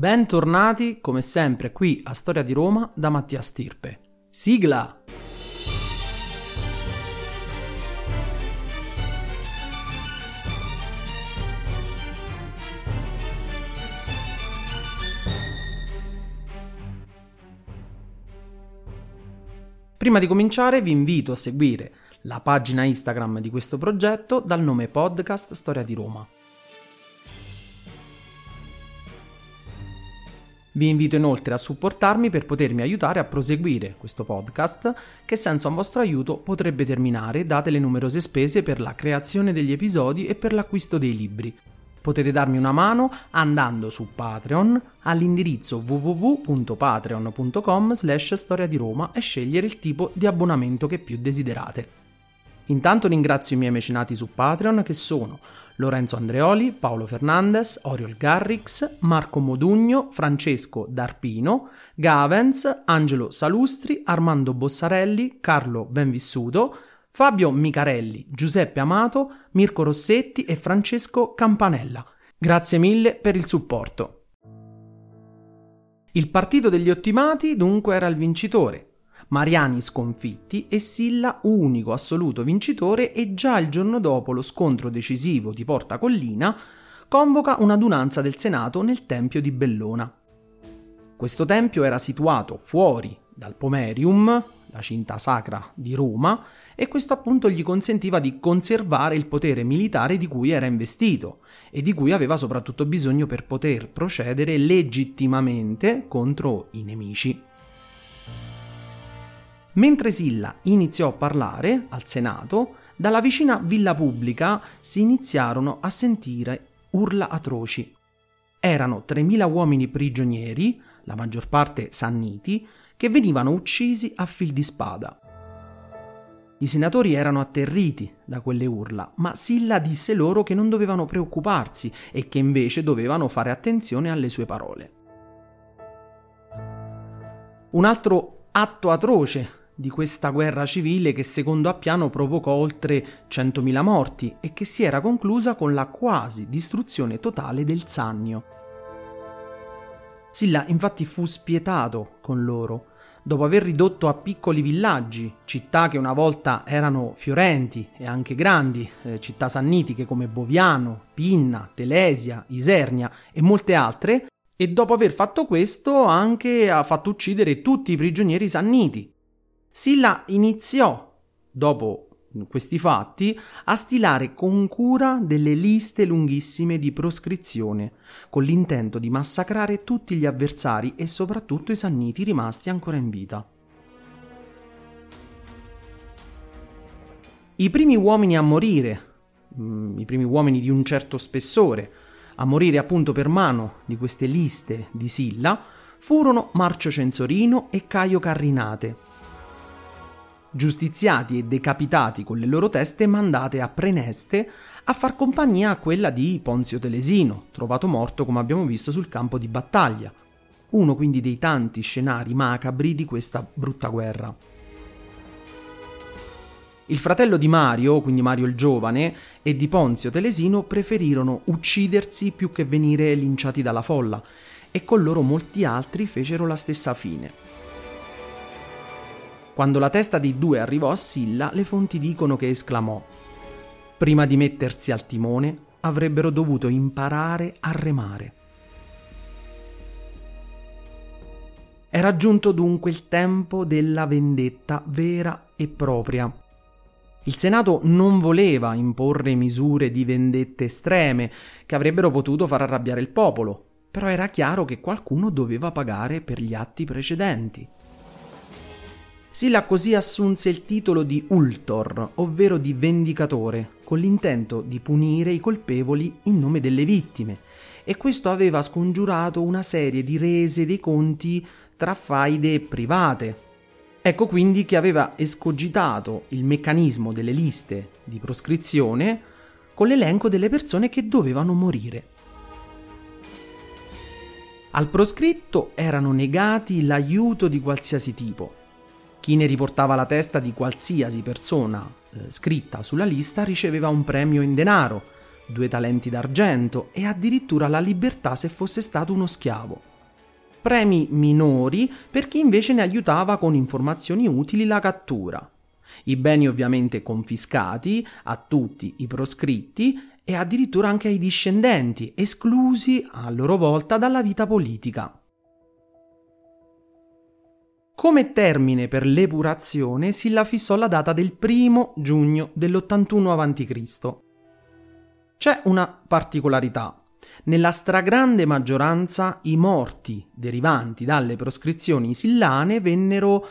Bentornati, come sempre, qui a Storia di Roma da Mattia Stirpe. Sigla! Prima di cominciare vi invito a seguire la pagina Instagram di questo progetto dal nome Podcast Storia di Roma. Vi invito inoltre a supportarmi per potermi aiutare a proseguire questo podcast che senza un vostro aiuto potrebbe terminare, date le numerose spese per la creazione degli episodi e per l'acquisto dei libri. Potete darmi una mano andando su Patreon all'indirizzo www.patreon.com/storiadiroma e scegliere il tipo di abbonamento che più desiderate. Intanto ringrazio i miei mecenati su Patreon che sono Lorenzo Andreoli, Paolo Fernandez, Oriol Garrix, Marco Modugno, Francesco D'Arpino, Gavens, Angelo Salustri, Armando Bossarelli, Carlo Benvissuto, Fabio Micarelli, Giuseppe Amato, Mirko Rossetti e Francesco Campanella. Grazie mille per il supporto. Il partito degli ottimati dunque era il vincitore. Mariani sconfitti e Silla unico assoluto vincitore, e già il giorno dopo lo scontro decisivo di Porta Collina convoca un'adunanza del Senato nel Tempio di Bellona. Questo tempio era situato fuori dal Pomerium, la cinta sacra di Roma, e questo appunto gli consentiva di conservare il potere militare di cui era investito e di cui aveva soprattutto bisogno per poter procedere legittimamente contro i nemici. Mentre Silla iniziò a parlare al Senato, dalla vicina villa pubblica si iniziarono a sentire urla atroci. Erano 3.000 uomini prigionieri, la maggior parte sanniti, che venivano uccisi a fil di spada. I senatori erano atterriti da quelle urla, ma Silla disse loro che non dovevano preoccuparsi e che invece dovevano fare attenzione alle sue parole. Un altro atto atroce di questa guerra civile che secondo Appiano provocò oltre 100.000 morti e che si era conclusa con la quasi distruzione totale del Sannio. Silla infatti fu spietato con loro. Dopo aver ridotto a piccoli villaggi città che una volta erano fiorenti e anche grandi, città sannitiche come Boviano, Pinna, Telesia, Isernia e molte altre, e dopo aver fatto questo anche ha fatto uccidere tutti i prigionieri sanniti, Silla iniziò, dopo questi fatti, a stilare con cura delle liste lunghissime di proscrizione, con l'intento di massacrare tutti gli avversari e soprattutto i sanniti rimasti ancora in vita. I primi uomini a morire, i primi uomini di un certo spessore, a morire appunto per mano di queste liste di Silla, furono Marcio Censorino e Caio Carrinate, giustiziati e decapitati con le loro teste mandate a Preneste a far compagnia a quella di Ponzio Telesino, trovato morto come abbiamo visto sul campo di battaglia, uno quindi dei tanti scenari macabri di questa brutta guerra. Il fratello di Mario, quindi Mario il Giovane, e di Ponzio Telesino preferirono uccidersi più che venire linciati dalla folla, e con loro molti altri fecero la stessa fine. Quando la testa dei due arrivò a Silla, le fonti dicono che esclamò: prima di mettersi al timone avrebbero dovuto imparare a remare. Era giunto dunque il tempo della vendetta vera e propria. Il Senato non voleva imporre misure di vendette estreme che avrebbero potuto far arrabbiare il popolo, però era chiaro che qualcuno doveva pagare per gli atti precedenti. Silla così assunse il titolo di Ultor, ovvero di vendicatore, con l'intento di punire i colpevoli in nome delle vittime, e questo aveva scongiurato una serie di rese dei conti tra faide private. Ecco quindi che aveva escogitato il meccanismo delle liste di proscrizione con l'elenco delle persone che dovevano morire. Al proscritto erano negati l'aiuto di qualsiasi tipo. Chi ne riportava la testa di qualsiasi persona scritta sulla lista riceveva un premio in denaro, 2 talenti d'argento e addirittura la libertà se fosse stato uno schiavo. Premi minori per chi invece ne aiutava con informazioni utili la cattura. I beni ovviamente confiscati a tutti i proscritti e addirittura anche ai discendenti, esclusi a loro volta dalla vita politica. Come termine per l'epurazione si la fissò la data del 1° giugno dell'81 a.C. C'è una particolarità. Nella stragrande maggioranza i morti derivanti dalle proscrizioni sillane vennero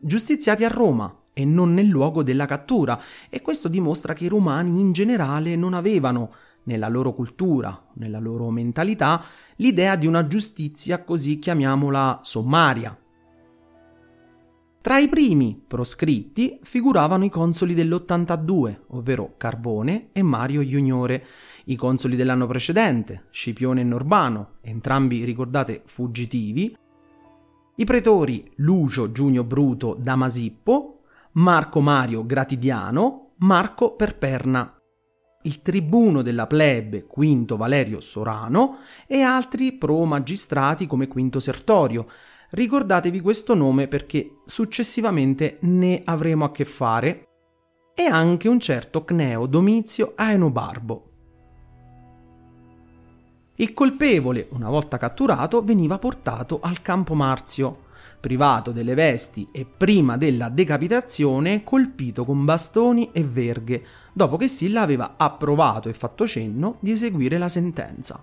giustiziati a Roma e non nel luogo della cattura, e questo dimostra che i romani in generale non avevano, nella loro cultura, nella loro mentalità, l'idea di una giustizia così, chiamiamola, sommaria. Tra i primi proscritti figuravano i consoli dell'82, ovvero Carbone e Mario Juniore, i consoli dell'anno precedente, Scipione e Norbano, entrambi, ricordate, fuggitivi, i pretori Lucio Giunio Bruto da Masippo, Marco Mario Gratidiano, Marco Perperna, il tribuno della plebe Quinto Valerio Sorano e altri pro-magistrati come Quinto Sertorio. Ricordatevi questo nome perché successivamente ne avremo a che fare, e anche un certo Gneo Domizio Enobarbo. Il colpevole, una volta catturato, veniva portato al Campo Marzio, privato delle vesti e prima della decapitazione colpito con bastoni e verghe, dopo che Silla aveva approvato e fatto cenno di eseguire la sentenza.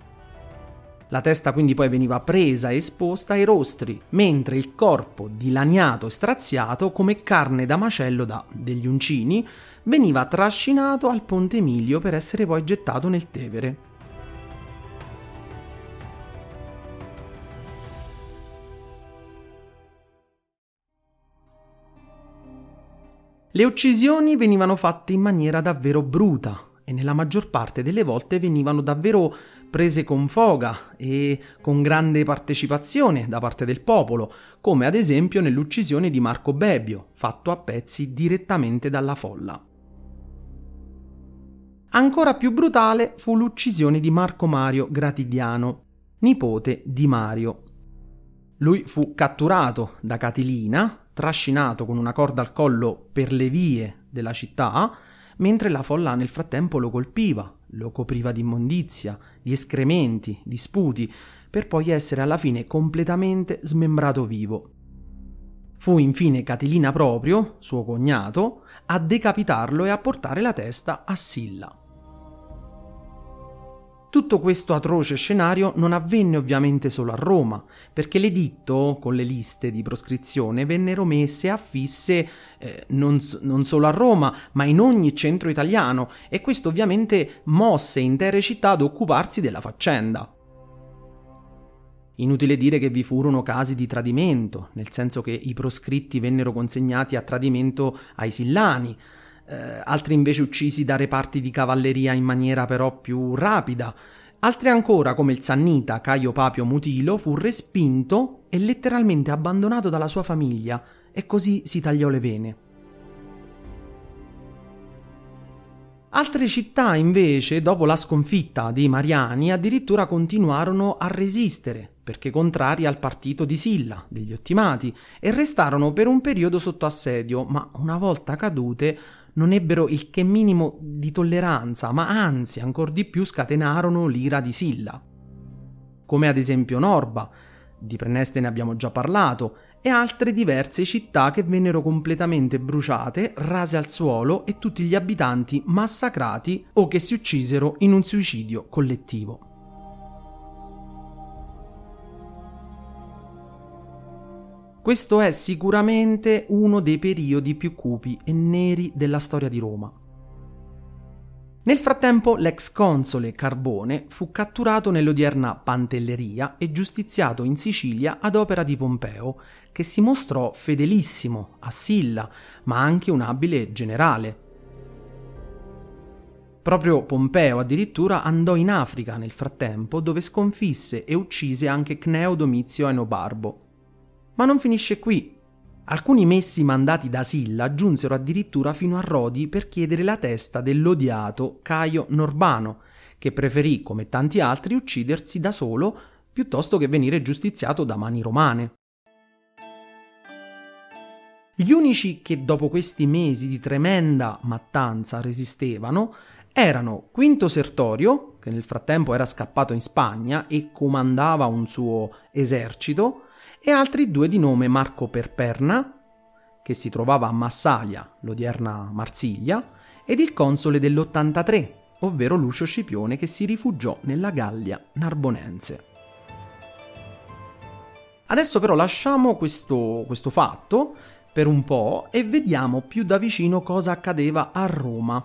La testa quindi poi veniva presa e esposta ai rostri, mentre il corpo, dilaniato e straziato come carne da macello degli uncini, veniva trascinato al Ponte Emilio per essere poi gettato nel Tevere. Le uccisioni venivano fatte in maniera davvero bruta e nella maggior parte delle volte venivano davvero prese con foga e con grande partecipazione da parte del popolo, come ad esempio nell'uccisione di Marco Bebbio, fatto a pezzi direttamente dalla folla. Ancora più brutale fu l'uccisione di Marco Mario Gratidiano, nipote di Mario. Lui fu catturato da Catilina, trascinato con una corda al collo per le vie della città, mentre la folla nel frattempo lo colpiva, lo copriva di immondizia, di escrementi, di sputi, per poi essere alla fine completamente smembrato vivo. Fu infine Catilina proprio, suo cognato, a decapitarlo e a portare la testa a Silla. Tutto questo atroce scenario non avvenne ovviamente solo a Roma, perché l'editto con le liste di proscrizione vennero messe affisse non solo a Roma, ma in ogni centro italiano, e questo ovviamente mosse intere città ad occuparsi della faccenda. Inutile dire che vi furono casi di tradimento, nel senso che i proscritti vennero consegnati a tradimento ai sillani, altri invece uccisi da reparti di cavalleria in maniera però più rapida, altri ancora come il sannita Caio Papio Mutilo fu respinto e letteralmente abbandonato dalla sua famiglia, e così si tagliò le vene. Altre città invece, dopo la sconfitta dei Mariani, addirittura continuarono a resistere, perché contrari al partito di Silla, degli Ottimati, e restarono per un periodo sotto assedio, ma una volta cadute non ebbero il che minimo di tolleranza, ma anzi ancor di più scatenarono l'ira di Silla. Come ad esempio Norba, di Preneste ne abbiamo già parlato, e altre diverse città che vennero completamente bruciate, rase al suolo e tutti gli abitanti massacrati o che si uccisero in un suicidio collettivo. Questo è sicuramente uno dei periodi più cupi e neri della storia di Roma. Nel frattempo l'ex console Carbone fu catturato nell'odierna Pantelleria e giustiziato in Sicilia ad opera di Pompeo, che si mostrò fedelissimo a Silla, ma anche un abile generale. Proprio Pompeo addirittura andò in Africa nel frattempo, dove sconfisse e uccise anche Gneo Domizio Enobarbo. Ma non finisce qui. Alcuni messi mandati da Silla giunsero addirittura fino a Rodi per chiedere la testa dell'odiato Caio Norbano, che preferì, come tanti altri, uccidersi da solo piuttosto che venire giustiziato da mani romane. Gli unici che dopo questi mesi di tremenda mattanza resistevano erano Quinto Sertorio, che nel frattempo era scappato in Spagna e comandava un suo esercito, e altri due di nome Marco Perperna, che si trovava a Massalia, l'odierna Marsiglia, ed il console dell'83, ovvero Lucio Scipione, che si rifugiò nella Gallia Narbonense. Adesso però lasciamo questo fatto per un po' e vediamo più da vicino cosa accadeva a Roma.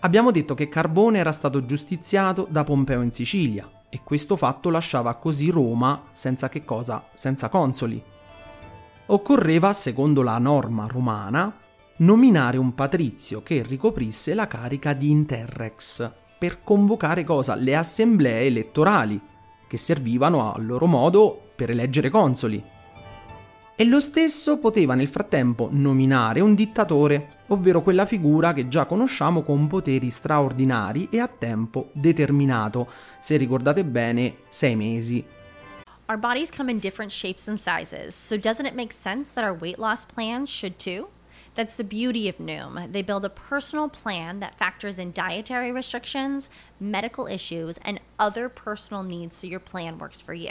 Abbiamo detto che Carbone era stato giustiziato da Pompeo in Sicilia e questo fatto lasciava così Roma senza consoli. Occorreva, secondo la norma romana, nominare un patrizio che ricoprisse la carica di interrex per convocare le assemblee elettorali che servivano a loro modo per eleggere consoli. E lo stesso poteva nel frattempo nominare un dittatore, ovvero quella figura che già conosciamo con poteri straordinari e a tempo determinato, se ricordate bene, 6 mesi. Our bodies come in different shapes and sizes, so doesn't it make sense that our weight loss plans should too? That's the beauty of Noom. They build a personal plan that factors in dietary restrictions, medical issues, and other personal needs so your plan works for you.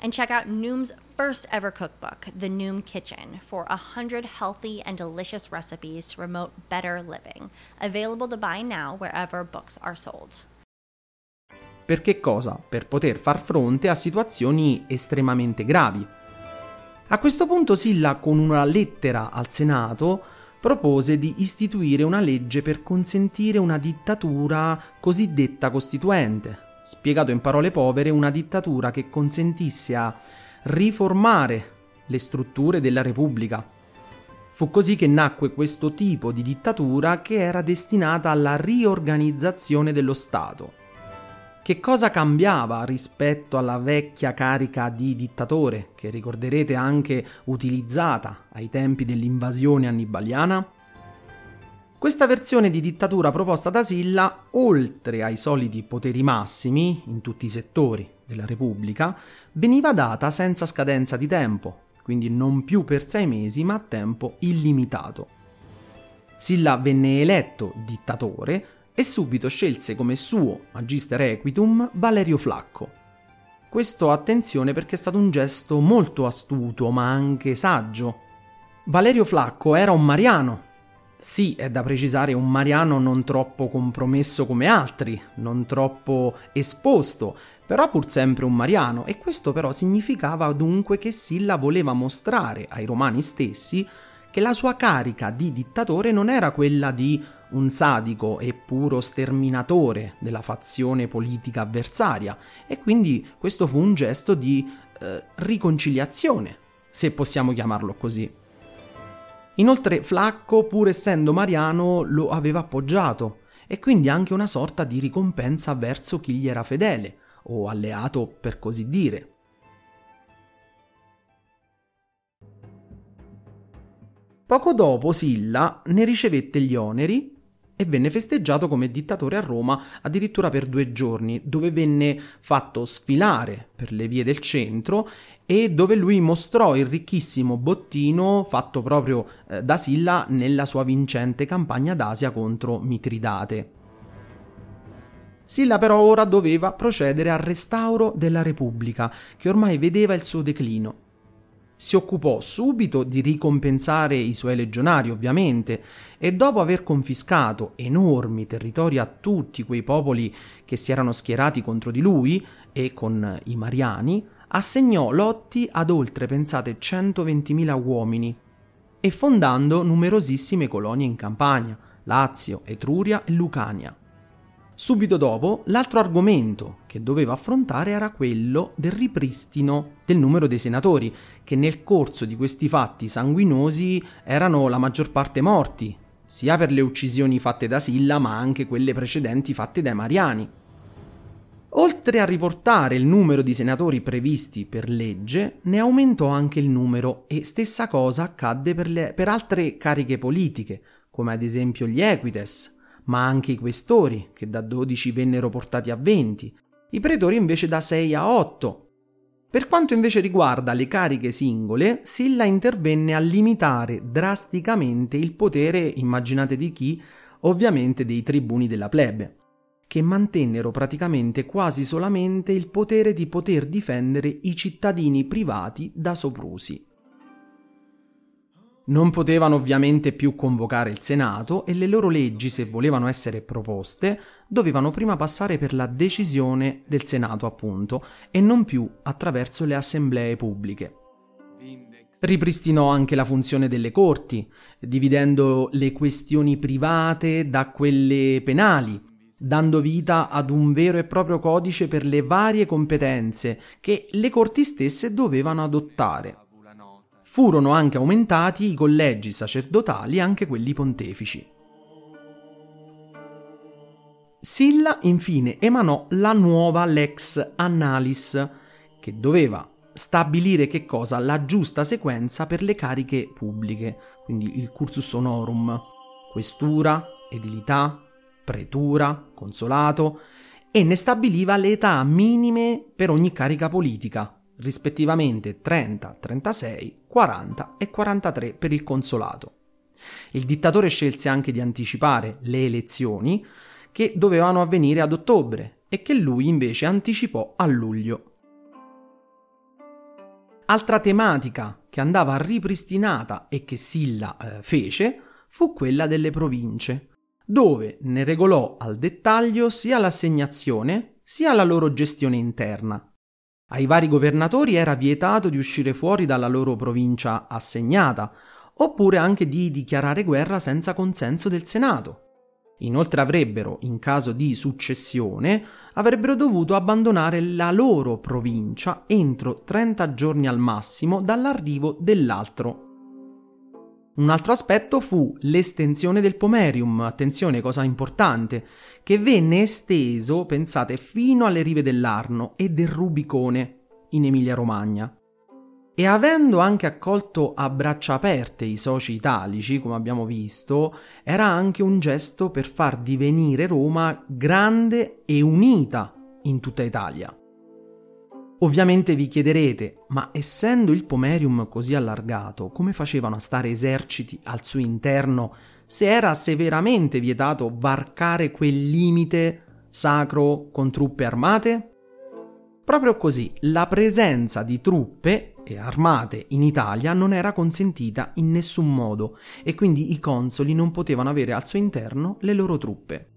And check out Noom's first ever cookbook, The Noom Kitchen, for 100 healthy and delicious recipes to promote better living. Available to buy now wherever books are sold. Per che cosa? Per poter far fronte a situazioni estremamente gravi. A questo punto Silla, con una lettera al Senato, propose di istituire una legge per consentire una dittatura cosiddetta costituente. Spiegato in parole povere, una dittatura che consentisse a riformare le strutture della Repubblica. Fu così che nacque questo tipo di dittatura che era destinata alla riorganizzazione dello Stato. Che cosa cambiava rispetto alla vecchia carica di dittatore, che ricorderete anche utilizzata ai tempi dell'invasione annibaliana? Questa versione di dittatura proposta da Silla, oltre ai soliti poteri massimi in tutti i settori della Repubblica, veniva data senza scadenza di tempo, quindi non più per 6 mesi ma a tempo illimitato. Silla venne eletto dittatore e subito scelse come suo magister equitum Valerio Flacco. Questo, attenzione, perché è stato un gesto molto astuto ma anche saggio. Valerio Flacco era un mariano. Sì, è da precisare, un mariano non troppo compromesso come altri, non troppo esposto, però pur sempre un mariano, e questo però significava dunque che Silla voleva mostrare ai romani stessi che la sua carica di dittatore non era quella di un sadico e puro sterminatore della fazione politica avversaria, e quindi questo fu un gesto di riconciliazione, se possiamo chiamarlo così. Inoltre Flacco, pur essendo mariano, lo aveva appoggiato, e quindi anche una sorta di ricompensa verso chi gli era fedele, o alleato per così dire. Poco dopo Silla ne ricevette gli oneri e venne festeggiato come dittatore a Roma addirittura per 2 giorni, dove venne fatto sfilare per le vie del centro e dove lui mostrò il ricchissimo bottino fatto proprio da Silla nella sua vincente campagna d'Asia contro Mitridate. Silla però ora doveva procedere al restauro della Repubblica, che ormai vedeva il suo declino. Si occupò subito di ricompensare i suoi legionari, ovviamente, e dopo aver confiscato enormi territori a tutti quei popoli che si erano schierati contro di lui e con i mariani, assegnò lotti ad oltre, pensate, 120.000 uomini. e fondando numerosissime colonie in Campania, Lazio, Etruria e Lucania. Subito dopo, l'altro argomento che doveva affrontare era quello del ripristino del numero dei senatori, che nel corso di questi fatti sanguinosi erano la maggior parte morti, sia per le uccisioni fatte da Silla ma anche quelle precedenti fatte dai Mariani. Oltre a riportare il numero di senatori previsti per legge, ne aumentò anche il numero e stessa cosa accadde per altre cariche politiche, come ad esempio gli equites, ma anche i questori, che da 12 vennero portati a 20, i pretori invece da 6 a 8. Per quanto invece riguarda le cariche singole, Silla intervenne a limitare drasticamente il potere, immaginate di chi, ovviamente dei tribuni della plebe, che mantennero praticamente quasi solamente il potere di poter difendere i cittadini privati da soprusi. Non potevano ovviamente più convocare il Senato e le loro leggi, se volevano essere proposte, dovevano prima passare per la decisione del Senato, appunto, e non più attraverso le assemblee pubbliche. Ripristinò anche la funzione delle corti, dividendo le questioni private da quelle penali, dando vita ad un vero e proprio codice per le varie competenze che le corti stesse dovevano adottare. Furono anche aumentati i collegi sacerdotali e anche quelli pontefici. Silla infine emanò la nuova Lex Annalis, che doveva stabilire che cosa la giusta sequenza per le cariche pubbliche, quindi il cursus honorum, questura, edilità, pretura, consolato, e ne stabiliva le età minime per ogni carica politica, rispettivamente 30, 36, 40 e 43 per il consolato. Il dittatore scelse anche di anticipare le elezioni, che dovevano avvenire ad ottobre e che lui invece anticipò a luglio. Altra tematica che andava ripristinata e che Silla fece fu quella delle province, dove ne regolò al dettaglio sia l'assegnazione sia la loro gestione interna. Ai vari governatori era vietato di uscire fuori dalla loro provincia assegnata, oppure anche di dichiarare guerra senza consenso del Senato. Inoltre avrebbero, in caso di successione, avrebbero dovuto abbandonare la loro provincia entro 30 giorni al massimo dall'arrivo dell'altro. Un altro aspetto fu l'estensione del Pomerium, attenzione, cosa importante, che venne esteso, pensate, fino alle rive dell'Arno e del Rubicone, in Emilia-Romagna. E avendo anche accolto a braccia aperte i soci italici, come abbiamo visto, era anche un gesto per far divenire Roma grande e unita in tutta Italia. Ovviamente vi chiederete, ma essendo il Pomerium così allargato, come facevano a stare eserciti al suo interno se era severamente vietato varcare quel limite sacro con truppe armate? Proprio così, la presenza di truppe e armate in Italia non era consentita in nessun modo e quindi i consoli non potevano avere al suo interno le loro truppe.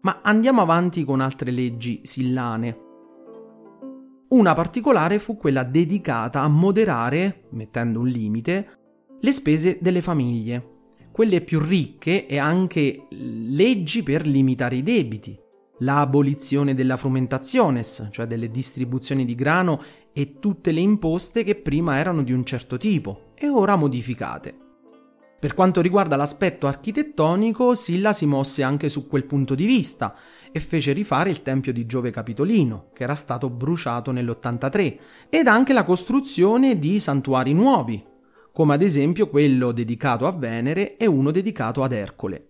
Ma andiamo avanti con altre leggi sillane. Una particolare fu quella dedicata a moderare, mettendo un limite, le spese delle famiglie, quelle più ricche, e anche leggi per limitare i debiti, l'abolizione della frumentationes, cioè delle distribuzioni di grano e tutte le imposte che prima erano di un certo tipo e ora modificate. Per quanto riguarda l'aspetto architettonico, Silla si mosse anche su quel punto di vista e fece rifare il tempio di Giove Capitolino, che era stato bruciato nell'83, ed anche la costruzione di santuari nuovi, come ad esempio quello dedicato a Venere e uno dedicato ad Ercole.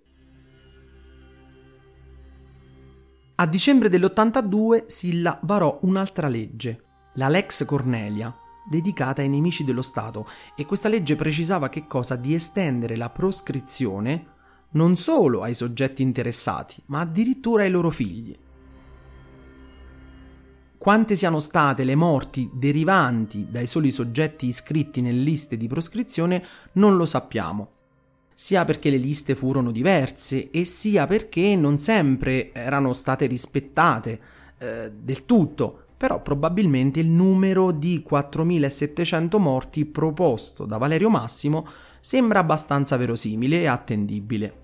A dicembre dell'82 Silla varò un'altra legge, la Lex Cornelia, dedicata ai nemici dello Stato, e questa legge precisava che cosa? Di estendere la proscrizione non solo ai soggetti interessati, ma addirittura ai loro figli. Quante siano state le morti derivanti dai soli soggetti iscritti nelle liste di proscrizione non lo sappiamo, sia perché le liste furono diverse e sia perché non sempre erano state rispettate del tutto. Però probabilmente il numero di 4.700 morti proposto da Valerio Massimo sembra abbastanza verosimile e attendibile.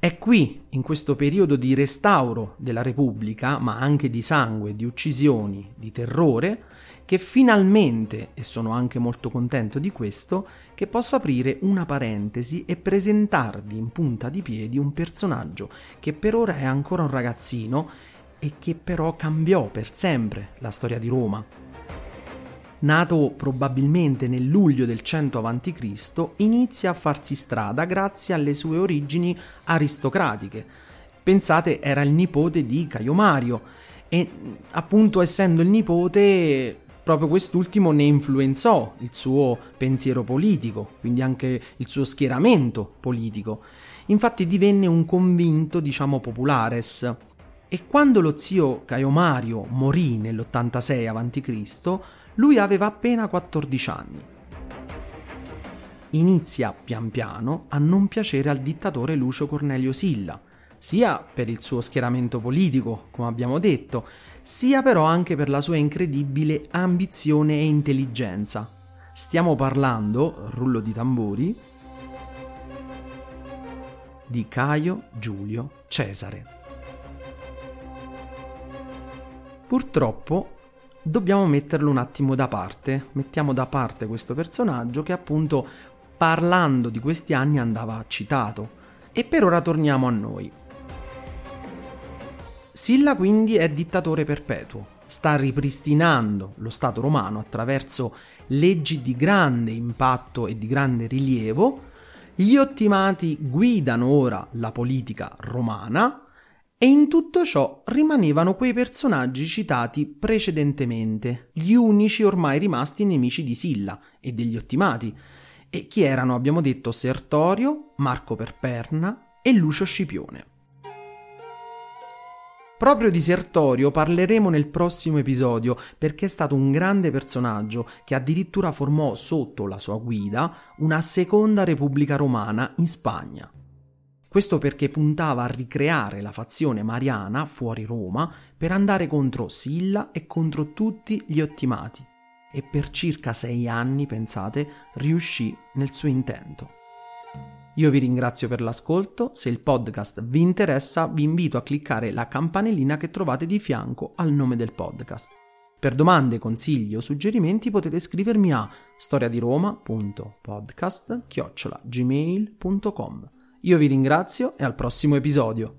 È qui, in questo periodo di restauro della Repubblica, ma anche di sangue, di uccisioni, di terrore, che finalmente, e sono anche molto contento di questo, che posso aprire una parentesi e presentarvi in punta di piedi un personaggio che per ora è ancora un ragazzino e che però cambiò per sempre la storia di Roma. Nato probabilmente nel luglio del 100 a.C., inizia a farsi strada grazie alle sue origini aristocratiche. Pensate, era il nipote di Caio Mario e appunto essendo il nipote proprio quest'ultimo ne influenzò il suo pensiero politico, quindi anche il suo schieramento politico. Infatti divenne un convinto, populares. E quando lo zio Caio Mario morì nell'86 a.C., lui aveva appena 14 anni. Inizia pian piano a non piacere al dittatore Lucio Cornelio Silla, sia per il suo schieramento politico, come abbiamo detto, sia però anche per la sua incredibile ambizione e intelligenza. Stiamo parlando, rullo di tamburi, di Caio Giulio Cesare. Purtroppo dobbiamo metterlo un attimo da parte, mettiamo da parte questo personaggio che appunto parlando di questi anni andava citato. E per ora torniamo a noi. Silla quindi è dittatore perpetuo, sta ripristinando lo Stato romano attraverso leggi di grande impatto e di grande rilievo, gli ottimati guidano ora la politica romana, e in tutto ciò rimanevano quei personaggi citati precedentemente, gli unici ormai rimasti nemici di Silla e degli ottimati, e chi erano abbiamo detto Sertorio, Marco Perperna e Lucio Scipione. Proprio di Sertorio parleremo nel prossimo episodio perché è stato un grande personaggio che addirittura formò sotto la sua guida una seconda Repubblica Romana in Spagna. Questo perché puntava a ricreare la fazione mariana fuori Roma per andare contro Silla e contro tutti gli ottimati. E per circa 6 anni, pensate, riuscì nel suo intento. Io vi ringrazio per l'ascolto, se il podcast vi interessa vi invito a cliccare la campanellina che trovate di fianco al nome del podcast. Per domande, consigli o suggerimenti potete scrivermi a storiadiroma.podcast@gmail.com. Io vi ringrazio e al prossimo episodio.